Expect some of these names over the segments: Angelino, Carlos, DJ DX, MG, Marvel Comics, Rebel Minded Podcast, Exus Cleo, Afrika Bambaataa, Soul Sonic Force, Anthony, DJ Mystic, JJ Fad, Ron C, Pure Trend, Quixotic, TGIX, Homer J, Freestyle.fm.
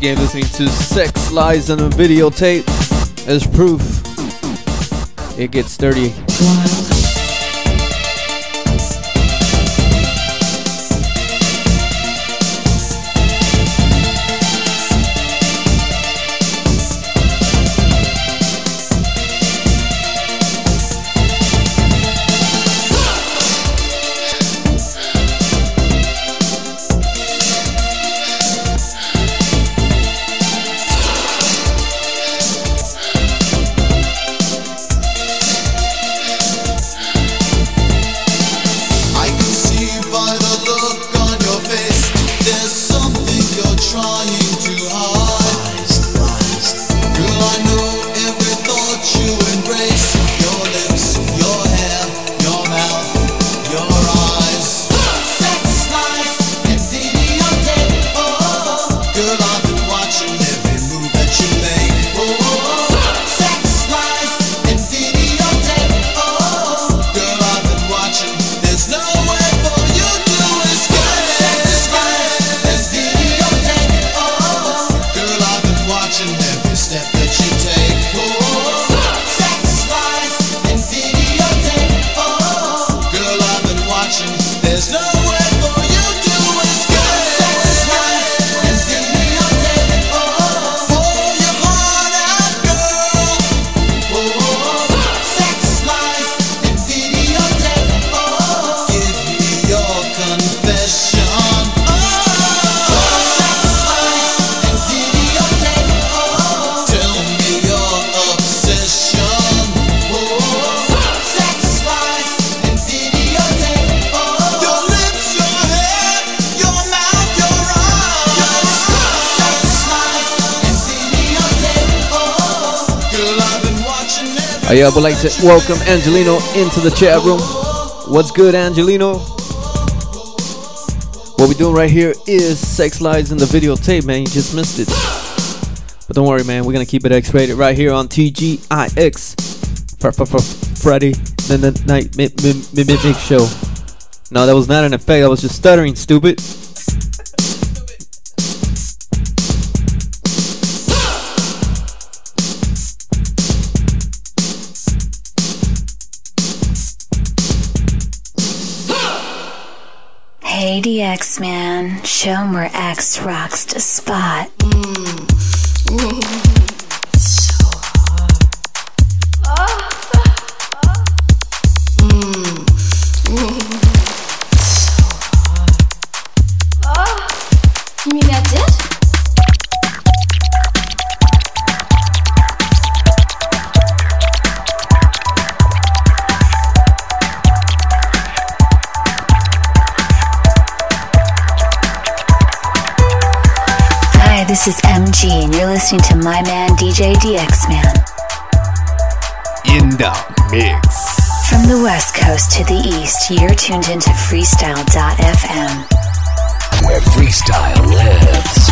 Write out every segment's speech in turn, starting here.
game listening to Sex, Lies, and a Videotape as proof. It gets dirty. I would like to welcome Angelino into the chat room. What's good, Angelino? What we're doing right here is Sex, Lies, and the Videotape, man. You just missed it. But don't worry, man. We're going to keep it X-rated right here on TGIX. Friday Night Mimic Show. No, that was not an effect. I was just stuttering, stupid. DX man, show more X rocks to spot. So hard. So hard. You mean that's it. This is MG, and you're listening to my man, DJ DX man. In the mix. From the West Coast to the East, you're tuned into Freestyle.fm. Where freestyle lives.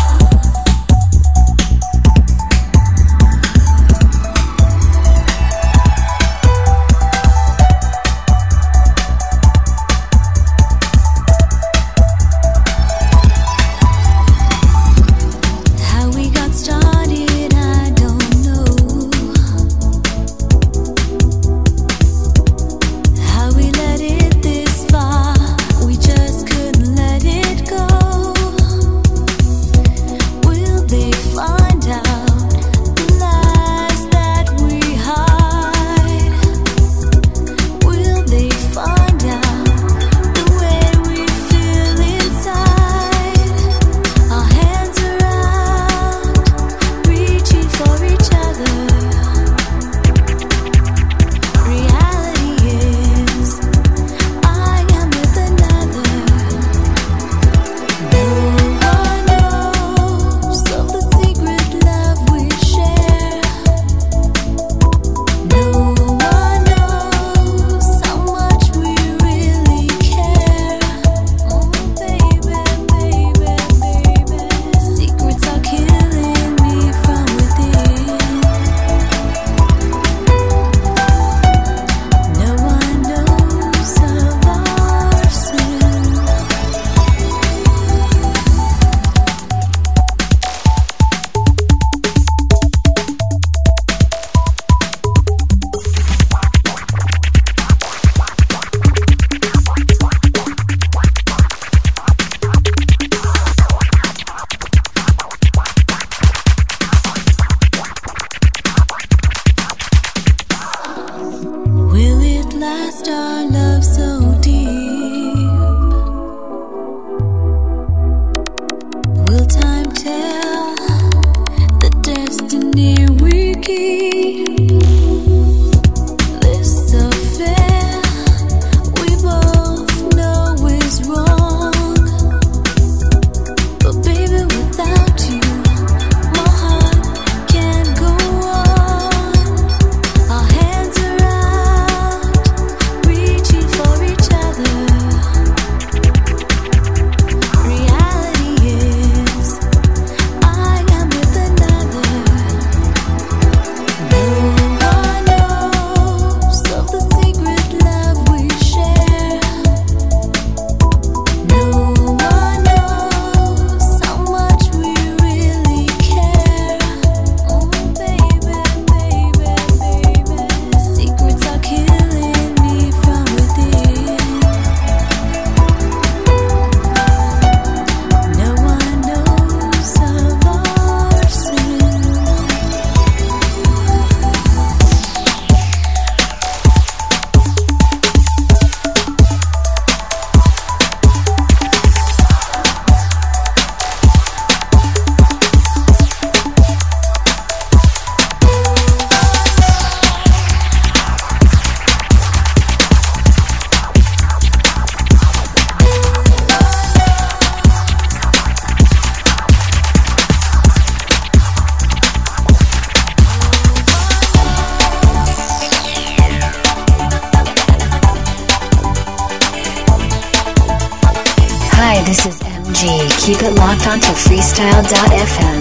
This is MG. Keep it locked onto Freestyle.fm.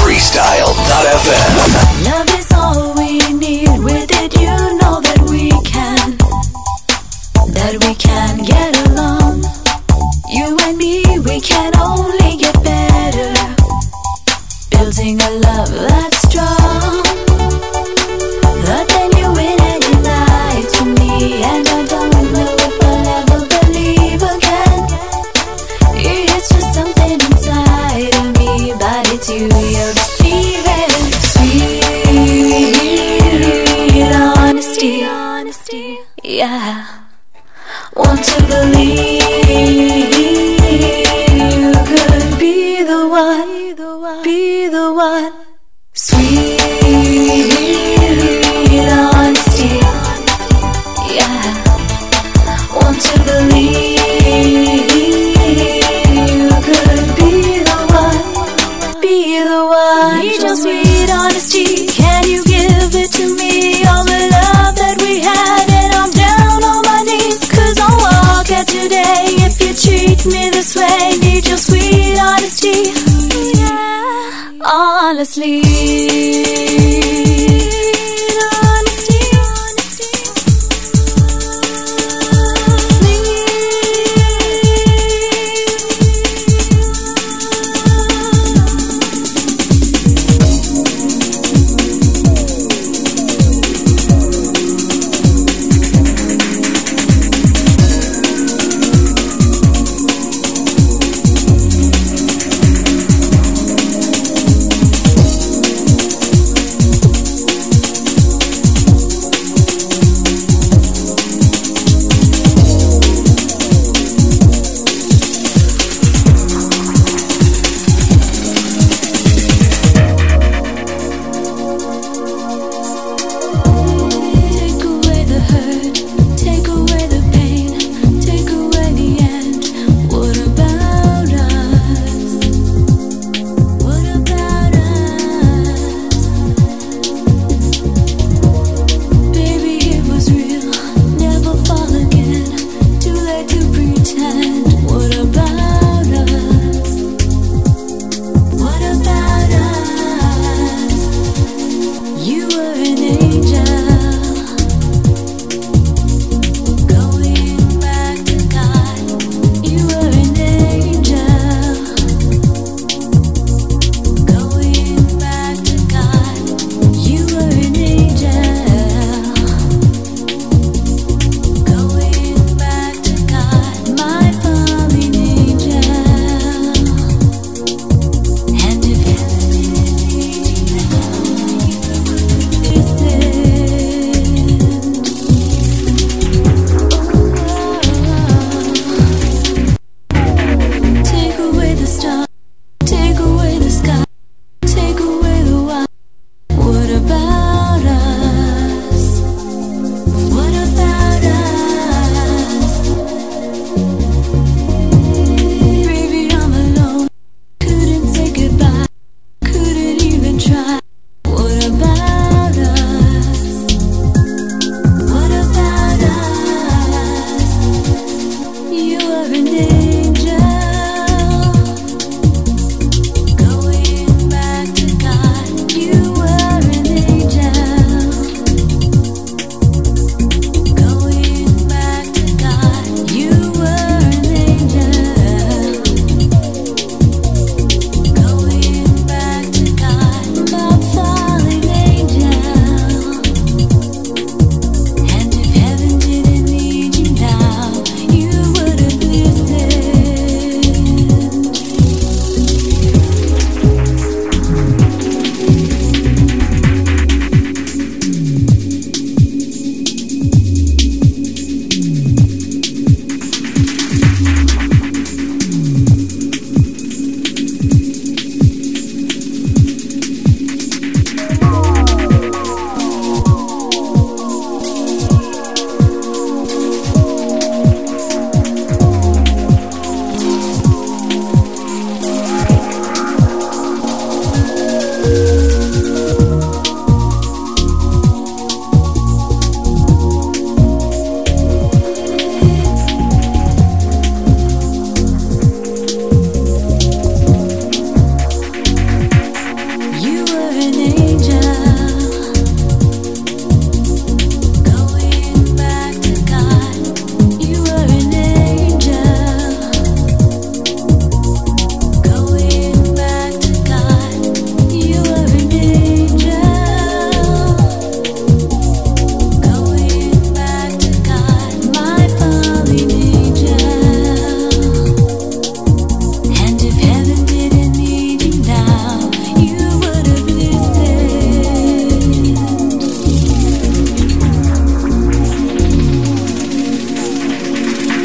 Freestyle.fm. Love is all we need. With it, you know that we can. That we can get along. You and me, we can only get better. Building a love that's strong. But then you win and you lie to me. And I don't know if I'll ever believe again. It's just something inside of me. But it's you, you're deceiving. Sweet honesty. Yeah. Want to believe you could be the one, be the one. Sweet honesty, yeah. Want to believe you could be the one, be the one. Need your sweet honesty. Can you give it to me? All the love that we had, and I'm down on my knees. 'Cause I'll walk out today if you treat me this way. Need your sweet honesty. Honestly,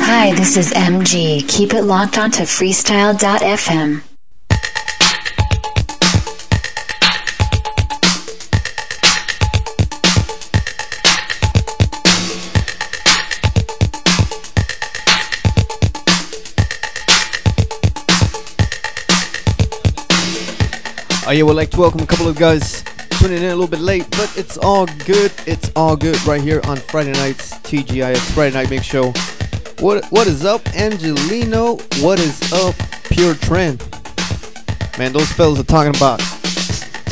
Hi, this is MG. Keep it locked onto Freestyle.fm. Oh yeah, we'd like to welcome a couple of guys tuning in a little bit late, but it's all good. It's all good right here on Friday night's TGIX Friday Night Mix Show. What is up, Angelino? What is up, Pure Trend? Man, those fellas are talking about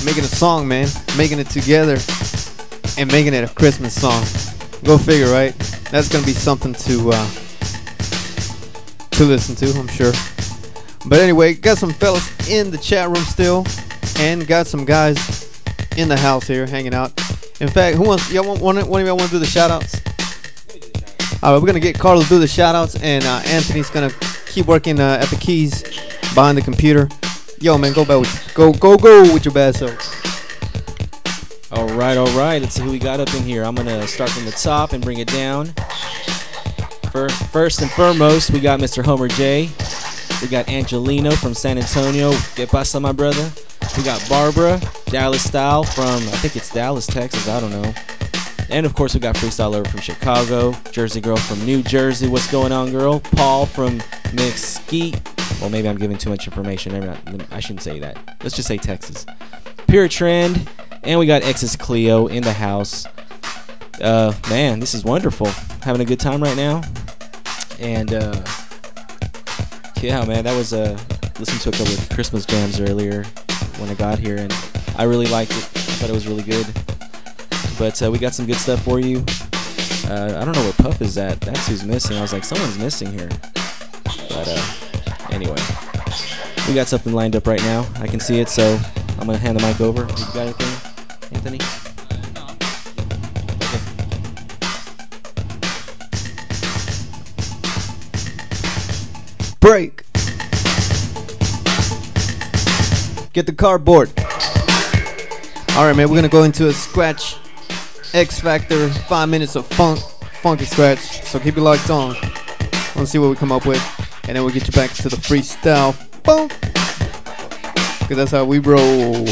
making a song, man. Making it together and making it a Christmas song. Go figure, right? That's going to be something to listen to, I'm sure. But anyway, got some fellas in the chat room still. And got some guys in the house here hanging out. In fact, who wants, y'all want to do the shout outs? Alright, we're going to get Carlos to do the shout outs, and Anthony's going to keep working at the keys behind the computer. Yo man, go with your bad self. Alright, let's see who we got up in here. I'm going to start from the top and bring it down. First and foremost, we got Mr. Homer J. We got Angelino from San Antonio. Que pasa, my brother? We got Barbara, Dallas Style from, I think it's Dallas, Texas, I don't know. And of course we got Freestyler from Chicago, Jersey Girl from New Jersey, what's going on, girl? Paul from Mesquite. Well, maybe I'm giving too much information. I shouldn't say that. Let's just say Texas. Pure Trend. And we got Exus Cleo in the house. Man, this is wonderful. Having a good time right now. And yeah, man, that was listened to a couple of Christmas jams earlier when I got here, and I really liked it. I thought it was really good. But we got some good stuff for you. I don't know where Puff is at. That's who's missing. I was like, someone's missing here. But anyway, we got something lined up right now. I can see it, so I'm going to hand the mic over. You got anything, Anthony? No. Okay. Break. Get the cardboard. Alright, man, we're gonna go into a scratch X Factor, 5 minutes of funky scratch. So keep it locked on. Let's see what we come up with, and then we'll get you back to the freestyle. Boom! Because that's how we roll.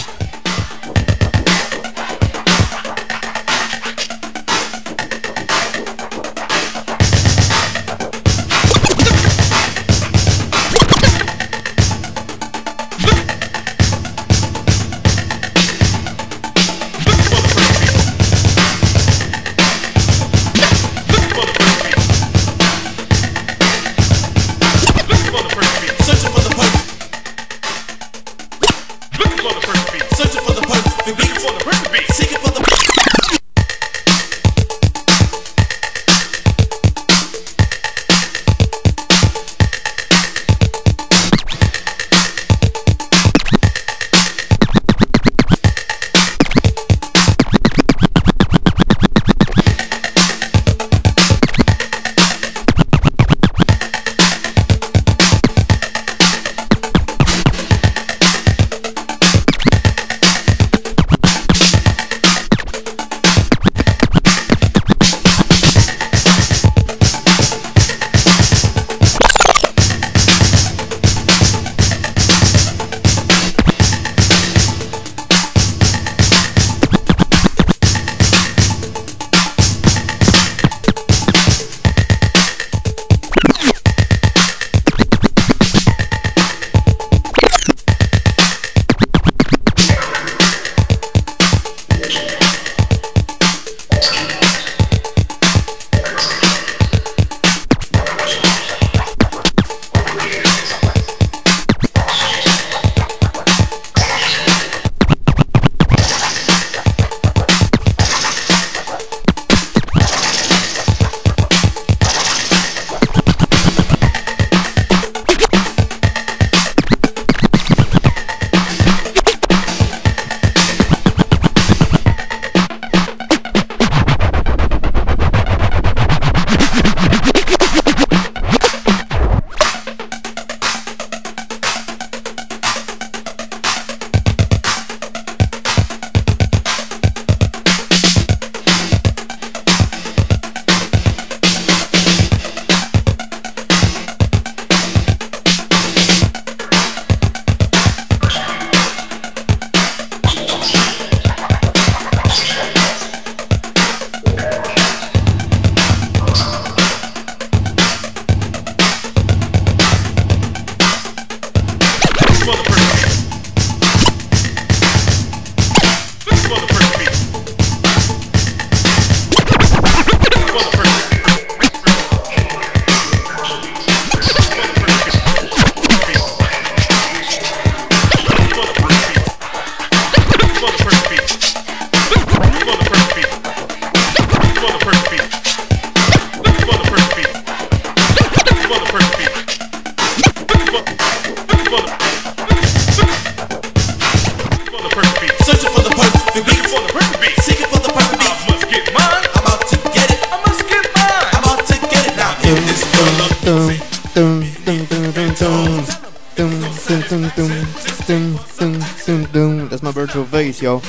That's my virtual face, yo.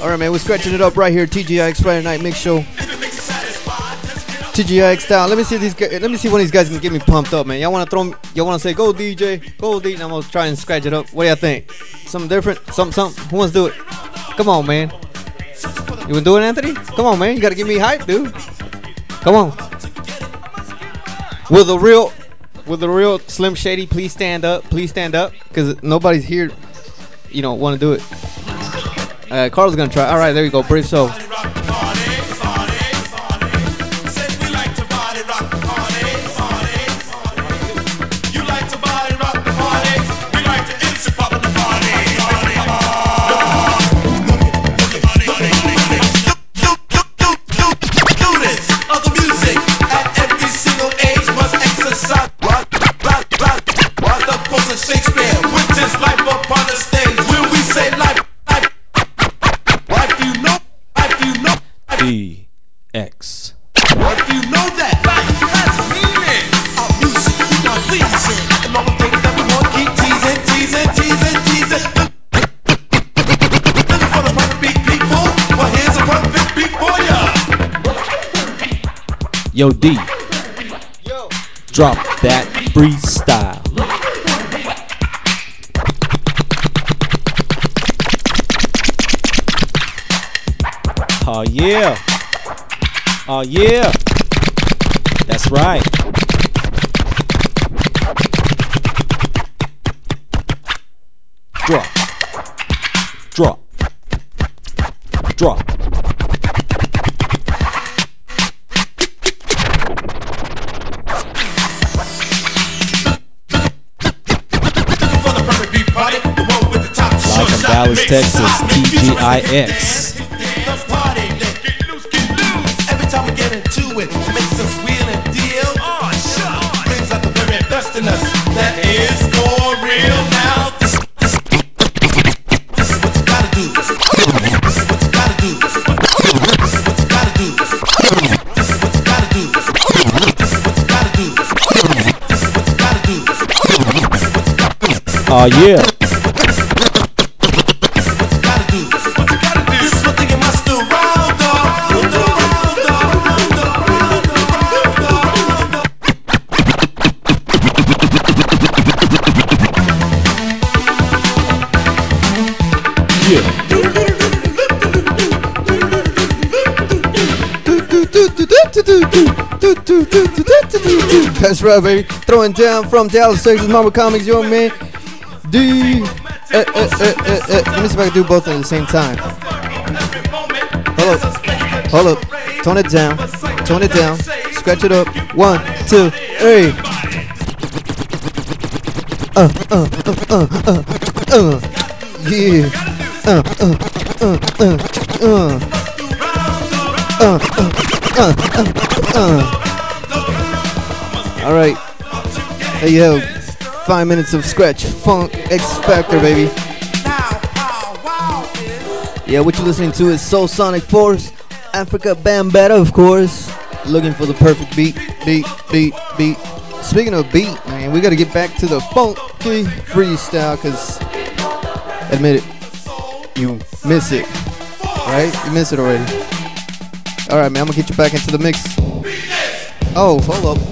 Alright, man, we're scratching it up right here. TGIX Friday Night Mix Show. TGIX style. Let me see these. Let me see one of these guys can get me pumped up, man. Y'all wanna throw me? Y'all wanna say go DJ, go DJ? And I'm gonna try and scratch it up. What do y'all think? Something different? Something? Who wants to do it? Come on, man. You wanna do it, Anthony? Come on, man. You gotta get me hype, dude. Come on. Will the real Slim Shady please stand up? Please stand up, cause nobody's here. You know, wanna do it? Carlos gonna try. All right, there you go. Brave soul. Yo, D, yo, drop that freestyle. Oh, yeah. Oh, yeah. That's right. Drop. Drop. Dallas, Texas, TGIX. Every time we get into it, makes us wheel and deal. Brings out the very best in us. That is for real now. This is what you gotta do. This is what you gotta do. This is what you gotta do. This is what you gotta do. This is what you gotta do. This is what you gotta do. This is what you gotta do. Oh, yeah. That's right, baby. Throwing down from Dallas, Texas, Marvel Comics, your man. Let me see if I can do both at the same time. Hold up. Tone it down. Scratch it up. 1, 2, 3. Yeah. All right, there you have 5 minutes of scratch, funk, X Factor, baby. Yeah, what you listening to is Soul Sonic Force, Afrika Bambaataa, of course. Looking for the perfect beat. Speaking of beat, man, we gotta get back to the funky freestyle, cause admit it, you miss it, right? You miss it already. All right, man, I'm gonna get you back into the mix. Oh, hold up.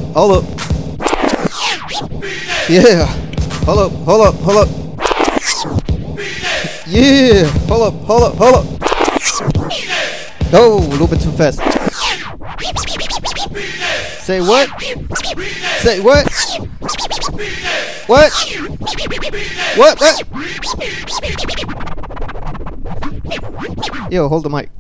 Yeah. Hold up. Yeah. Hold up. Oh, a little bit too fast. Say what? What? Yo, hold the mic.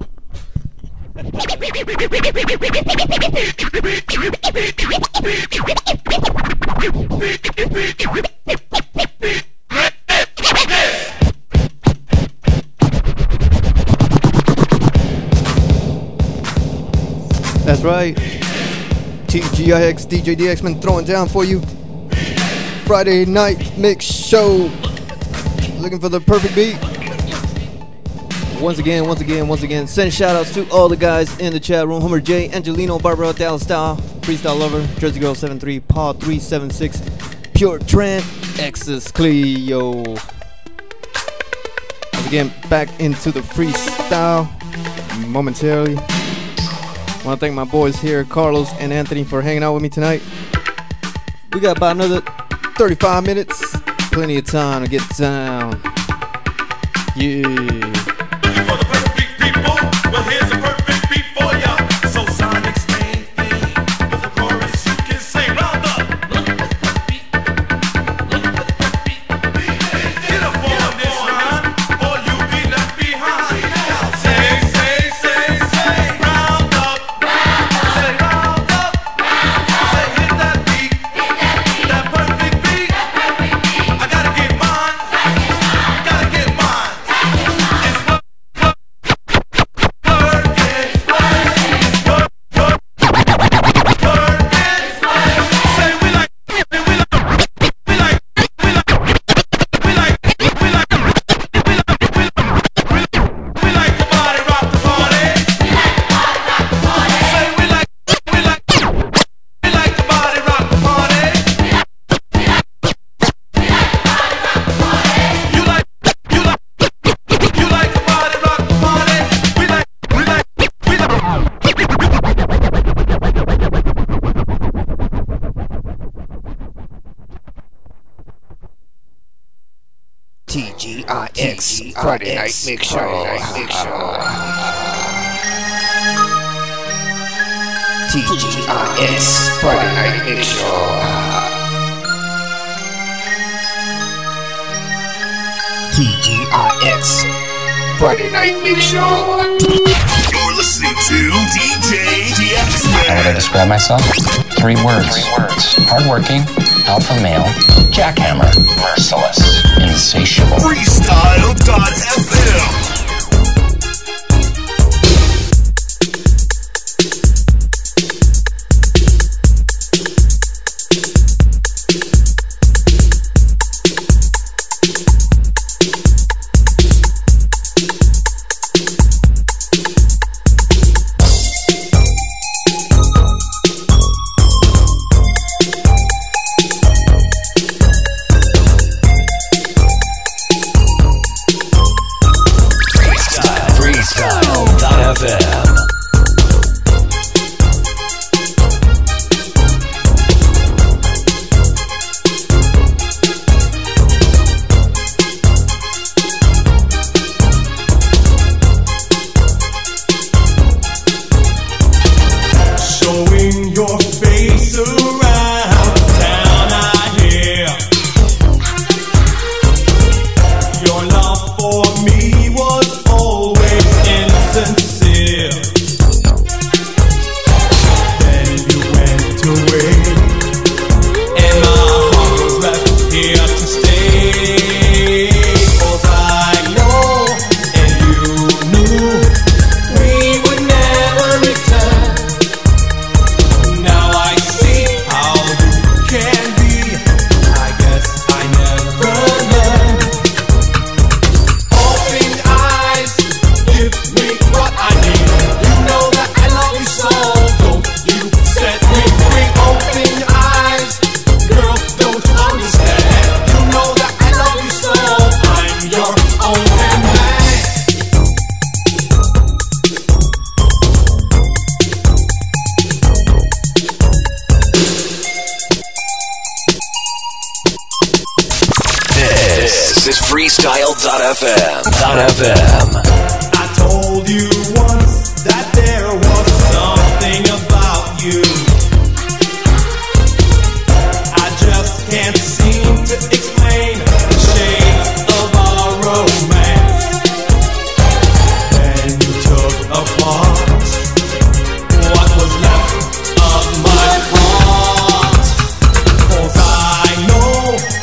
That's right. TGIX, DJ DX, man, throwing down for you. Friday night mix show. Looking for the perfect beat. Once again, send shout outs to all the guys in the chat room. Homer J, Angelino, Barbara, Dallas Style, Freestyle Lover, Jersey Girl 73, Paul 376, Pure Trend, Exus Cleo. Once again, back into the freestyle momentarily. I want to thank my boys here, Carlos and Anthony, for hanging out with me tonight. We got about another 35 minutes, plenty of time to get down. Yeah. TGIX Friday Night Mix Show. TGIX Friday Night Mix Show. TGIX Friday Night Mix Show. You're listening to DJ DX. How would I describe myself? Three words. Hardworking, alpha male, jackhammer, merciless, insatiable. Freestyle.fm. Freestyle.fm. I told you once that there was something about you. I just can't seem to explain the shades of our romance. And you took apart what was left of my heart. 'Cause I know.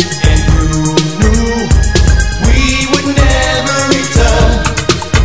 And you knew we would never return.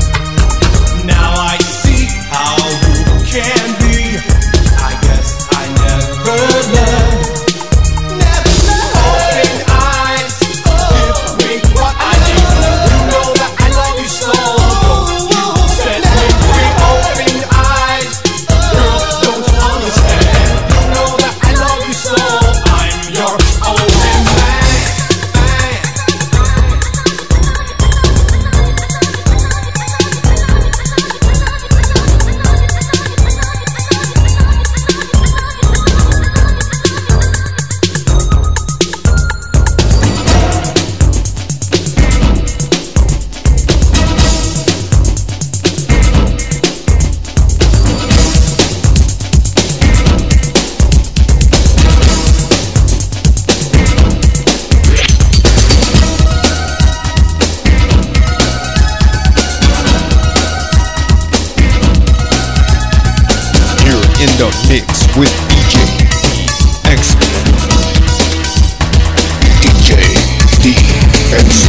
with DJ DX.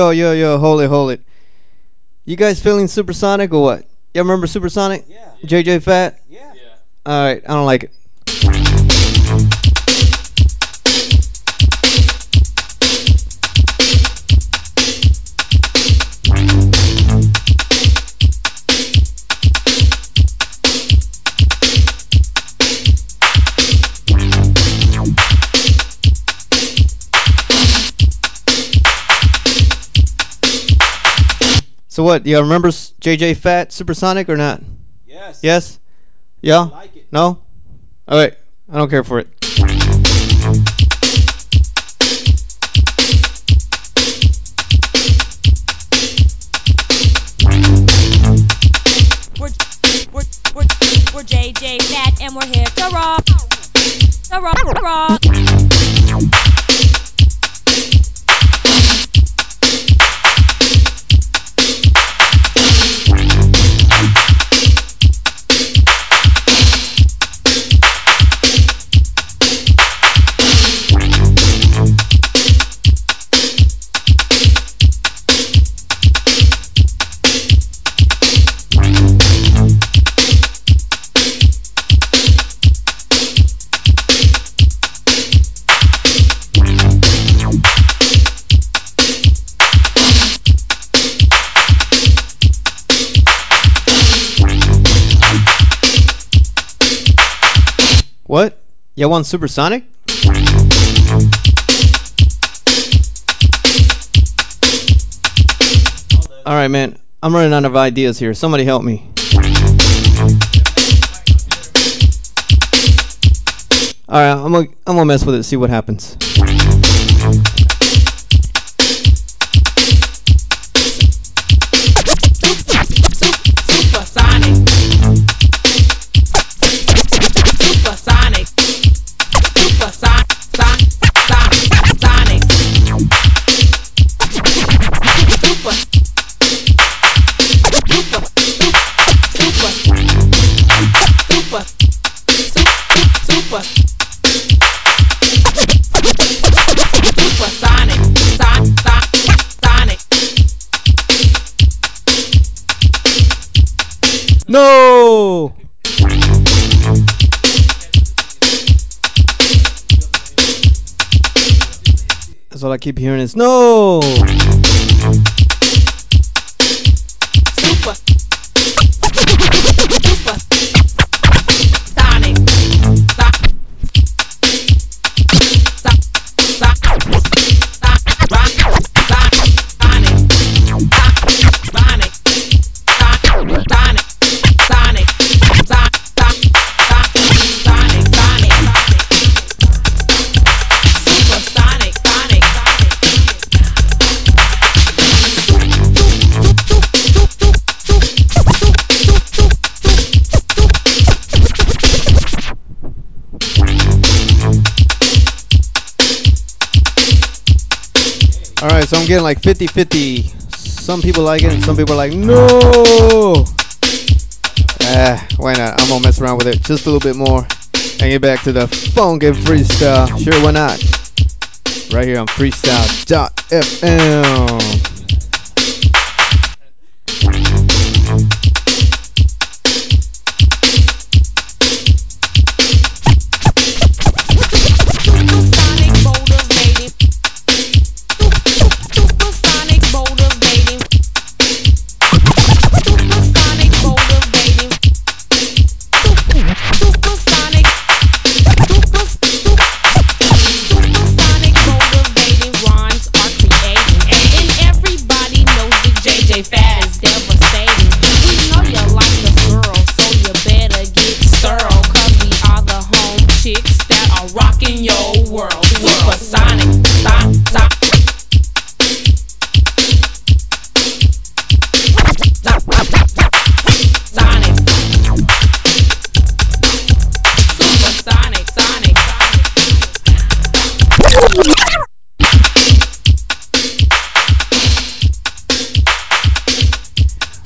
Yo, hold it. You guys feeling Supersonic or what? Y'all remember Supersonic? Yeah. JJ Fad? Yeah. Alright, I don't like it. So what, do y'all remember JJ Fat Supersonic or not? Yes? Yeah? Like it. No? Alright, I don't care for it. We're JJ Fat and we're here to rock. What? Y'all want Supersonic? Alright, man. I'm running out of ideas here. Somebody help me. Alright, I'm gonna mess with it, see what happens. No! That's all I keep hearing is no! So I'm getting like 50-50. Some people like it and some people are like, no! Why not? I'm gonna mess around with it just a little bit more and get back to the funk and freestyle. Sure, why not? Right here on Freestyle.fm.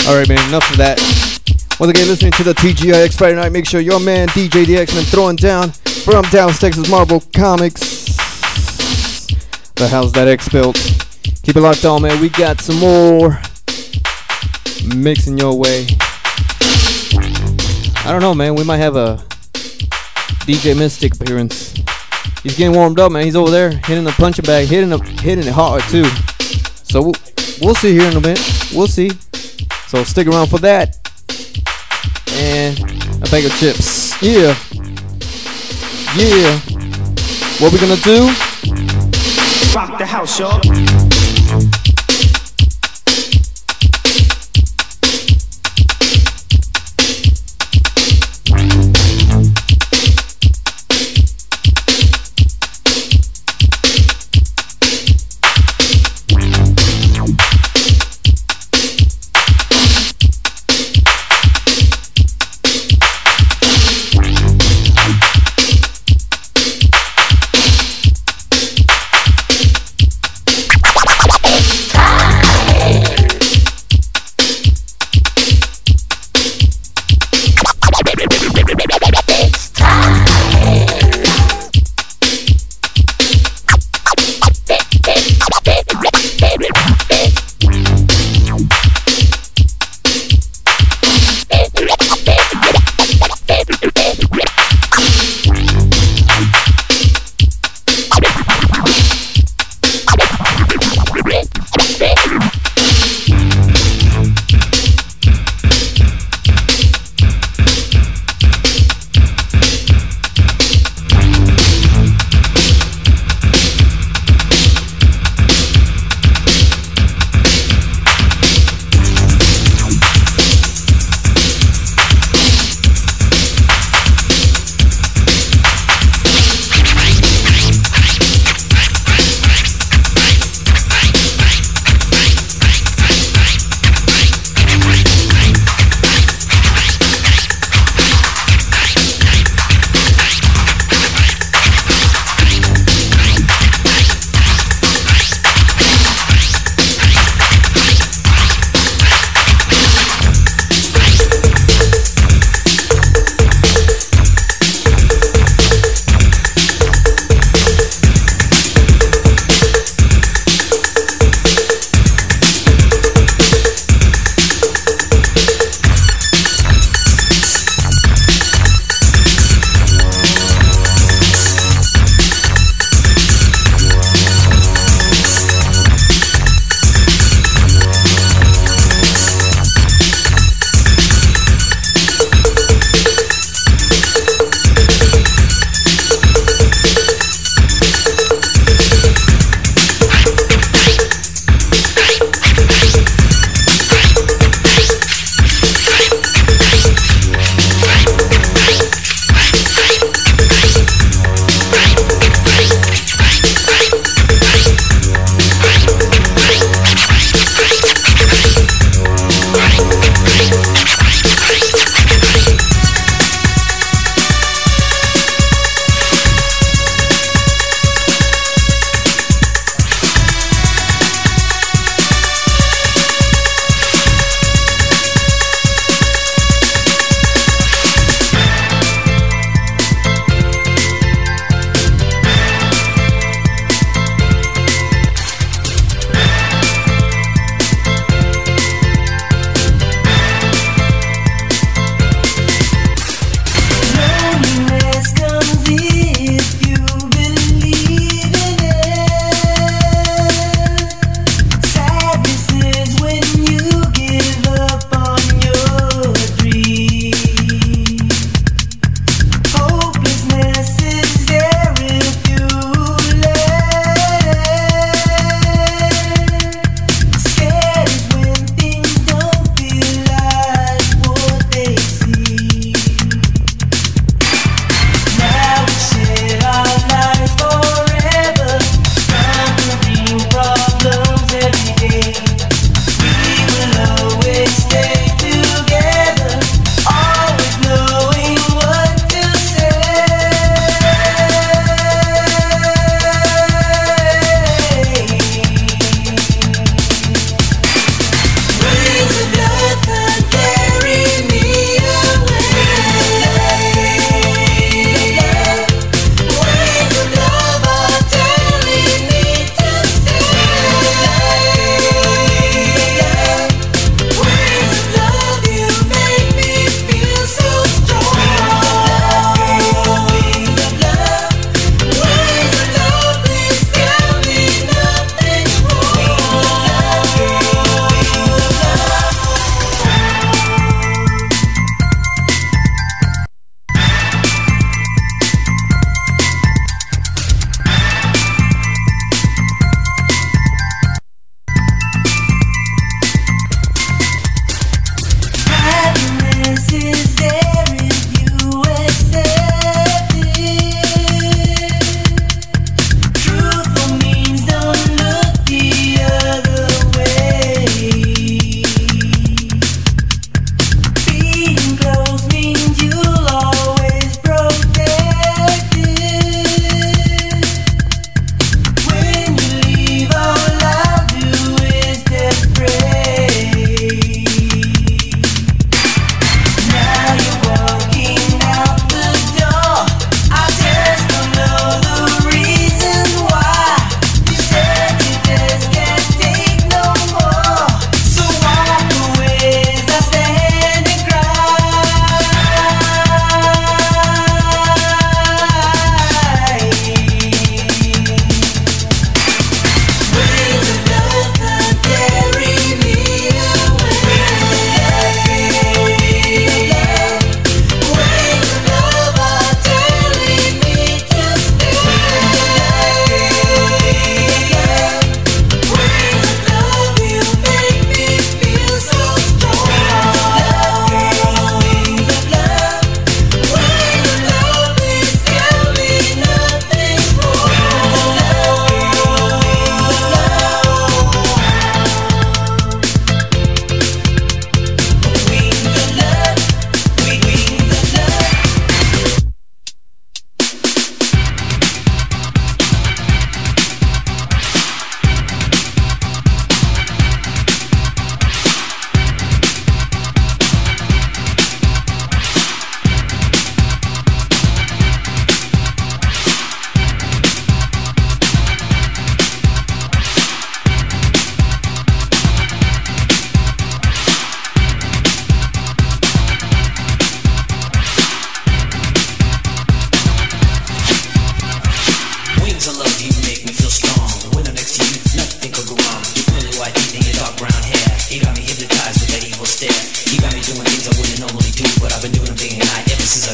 Alright, man, enough of that. Once again, listening to the TGIX Friday night. Make sure your man DJ DX been throwing down from Dallas, Texas, Marvel Comics. The hell's that X built? Keep it locked on, man. We got some more mixing your way. I don't know, man. We might have a DJ Mystic appearance. He's getting warmed up, man. He's over there hitting the punching bag, hitting it hard too. So we'll see here in a minute. We'll see. So stick around for that and a bag of chips. Yeah. What we gonna do? Rock the house, y'all.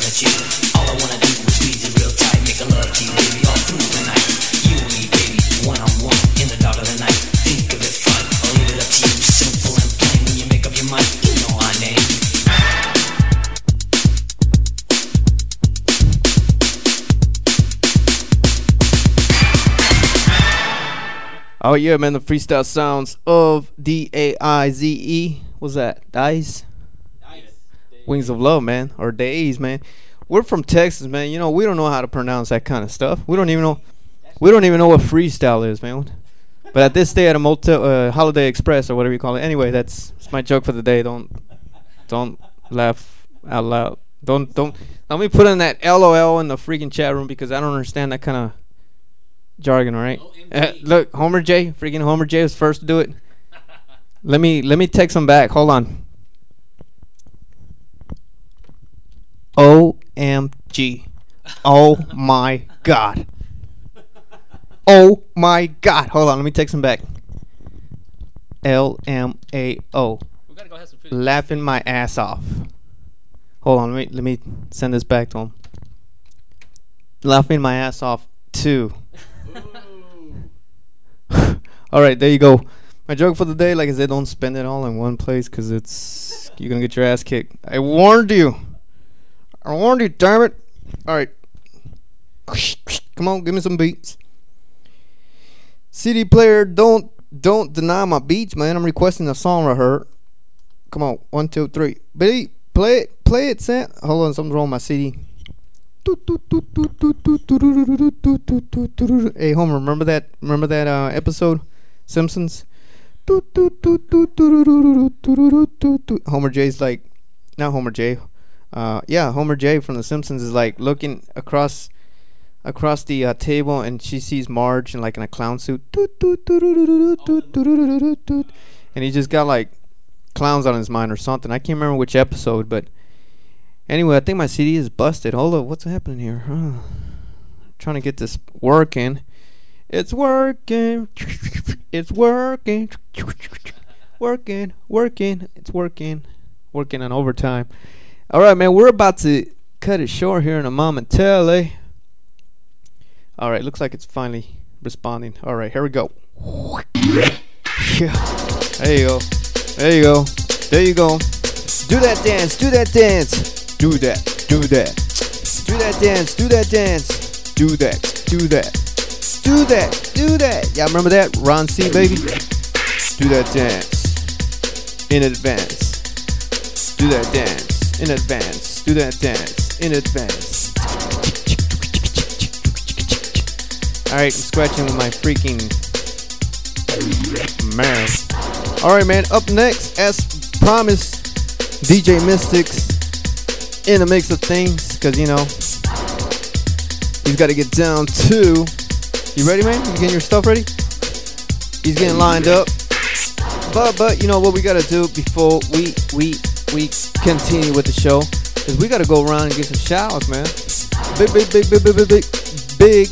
at you. All I wanna do is squeeze it real tight, make a love to you, baby, all through the night. You and me, baby, one on one, in the dark of the night. Think of it fun, I'll leave it up to you, simple and plain. When you make up your mind, you know our name. Oh yeah, man, the freestyle sounds of DAIZE. What's that? Dice? Wings of Love, man, or Days, man. We're from Texas, man. You know, we don't know how to pronounce that kind of stuff. We don't even know what freestyle is, man. But at this day at a motel, Holiday Express or whatever you call it. Anyway, that's my joke for the day. Don't laugh out loud. Don't. Let me put in that LOL in the freaking chat room because I don't understand that kind of jargon. All right. Look, Homer J, freaking Homer J was first to do it. Let me text him back. Hold on. OMG. Oh my god. Oh my god. Hold on, let me text him back. LMAO. We gotta go have some food. Laughing my ass off. Hold on, let me send this back to him. Laughing my ass off too. Alright, there you go. My joke for the day, like I said, don't spend it all in one place because it's you're gonna get your ass kicked. I warned you. I warned you, damn it. Alright. Come on, give me some beats. CD player, don't deny my beats, man. I'm requesting a song right here. Come on, 1, 2, 3. Beat, play it, Sam. Hold on, something's wrong with my CD. Hey, Homer, remember that episode? Simpsons? Homer J's like, not Homer J. Homer J from The Simpsons is like looking across the table, and she sees Marge in like in a clown suit, and he just got like clowns on his mind or something. I can't remember which episode, but anyway, I think my CD is busted. Hold up, what's happening here? Huh. Trying to get this working. It's working, working. It's working on overtime. Alright, man, we're about to cut it short here in a momentarily. Alright, looks like it's finally responding. Alright, here we go. Yeah. There you go. There you go. Do that dance. Do that. Do that dance. Do that. Do that. Y'all remember that? Ron C, baby. Do that dance. In advance. Do that dance. In advance, do that dance. In advance. Alright, I'm scratching with my freaking mouth. Alright, man, up next, as promised, DJ Mystic's in the mix of things, because, you know, he's got to get down to... You ready, man? You getting your stuff ready? He's getting lined up. But, you know, what we got to do before we continue with the show is we gotta go around and get some shouts, man. Big big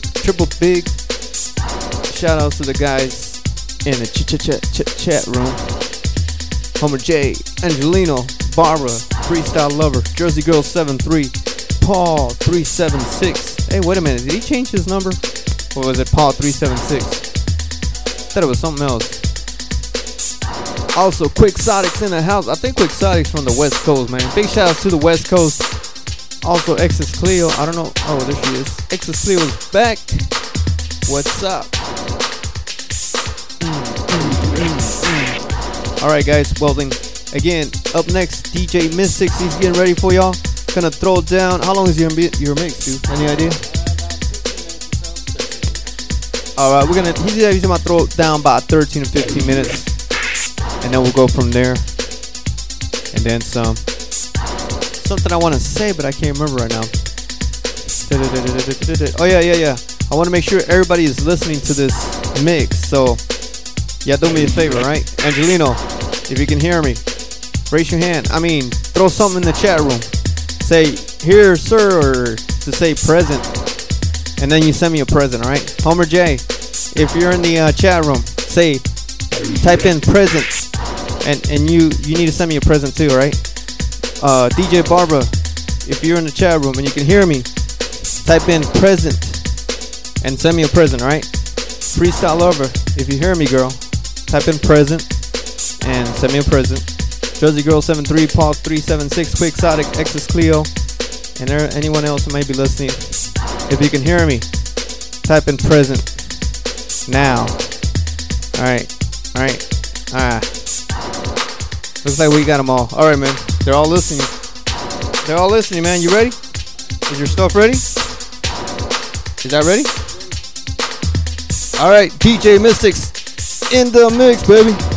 shout outs to the guys in the chat room. Homer J, Angelino, Barbara, Freestyle Lover, Jersey Girl 73, Paul 376. Hey, wait a minute, did he change his number? Or was it Paul 376? Thought it was something else. Also, Quixotic's in the house. I think Quixotic's from the West Coast, man. Big shout outs to the West Coast. Also, Exus Cleo. I don't know. Oh, there she is. Exus Cleo's back. What's up? Alright, guys. Well, then, again, up next, DJ Mystic. He's getting ready for y'all. Gonna throw it down. How long is your mix, dude? Any idea? Alright, he's gonna throw it down by 13 to 15 minutes. And then we'll go from there. And then some. Something I want to say, but I can't remember right now. Oh, yeah. I want to make sure everybody is listening to this mix. So, yeah, do me a favor, right? Angelino, if you can hear me, raise your hand. I mean, throw something in the chat room. Say, here, sir, or to say present. And then you send me a present, all right? Homer J, if you're in the chat room, say, type in present. And you need to send me a present too, right? DJ Barbara, if you're in the chat room and you can hear me, type in present and send me a present, right? Freestyle Lover, if you hear me, girl, type in present and send me a present. Jersey Girl 73, Paul 376, Quixotic, Exus Cleo, and anyone else who might be listening, if you can hear me, type in present now. All right. Looks like we got them all. All right, man. They're all listening, man. You ready? Is your stuff ready? Is that ready? All right, DJ Mystics in the mix, baby.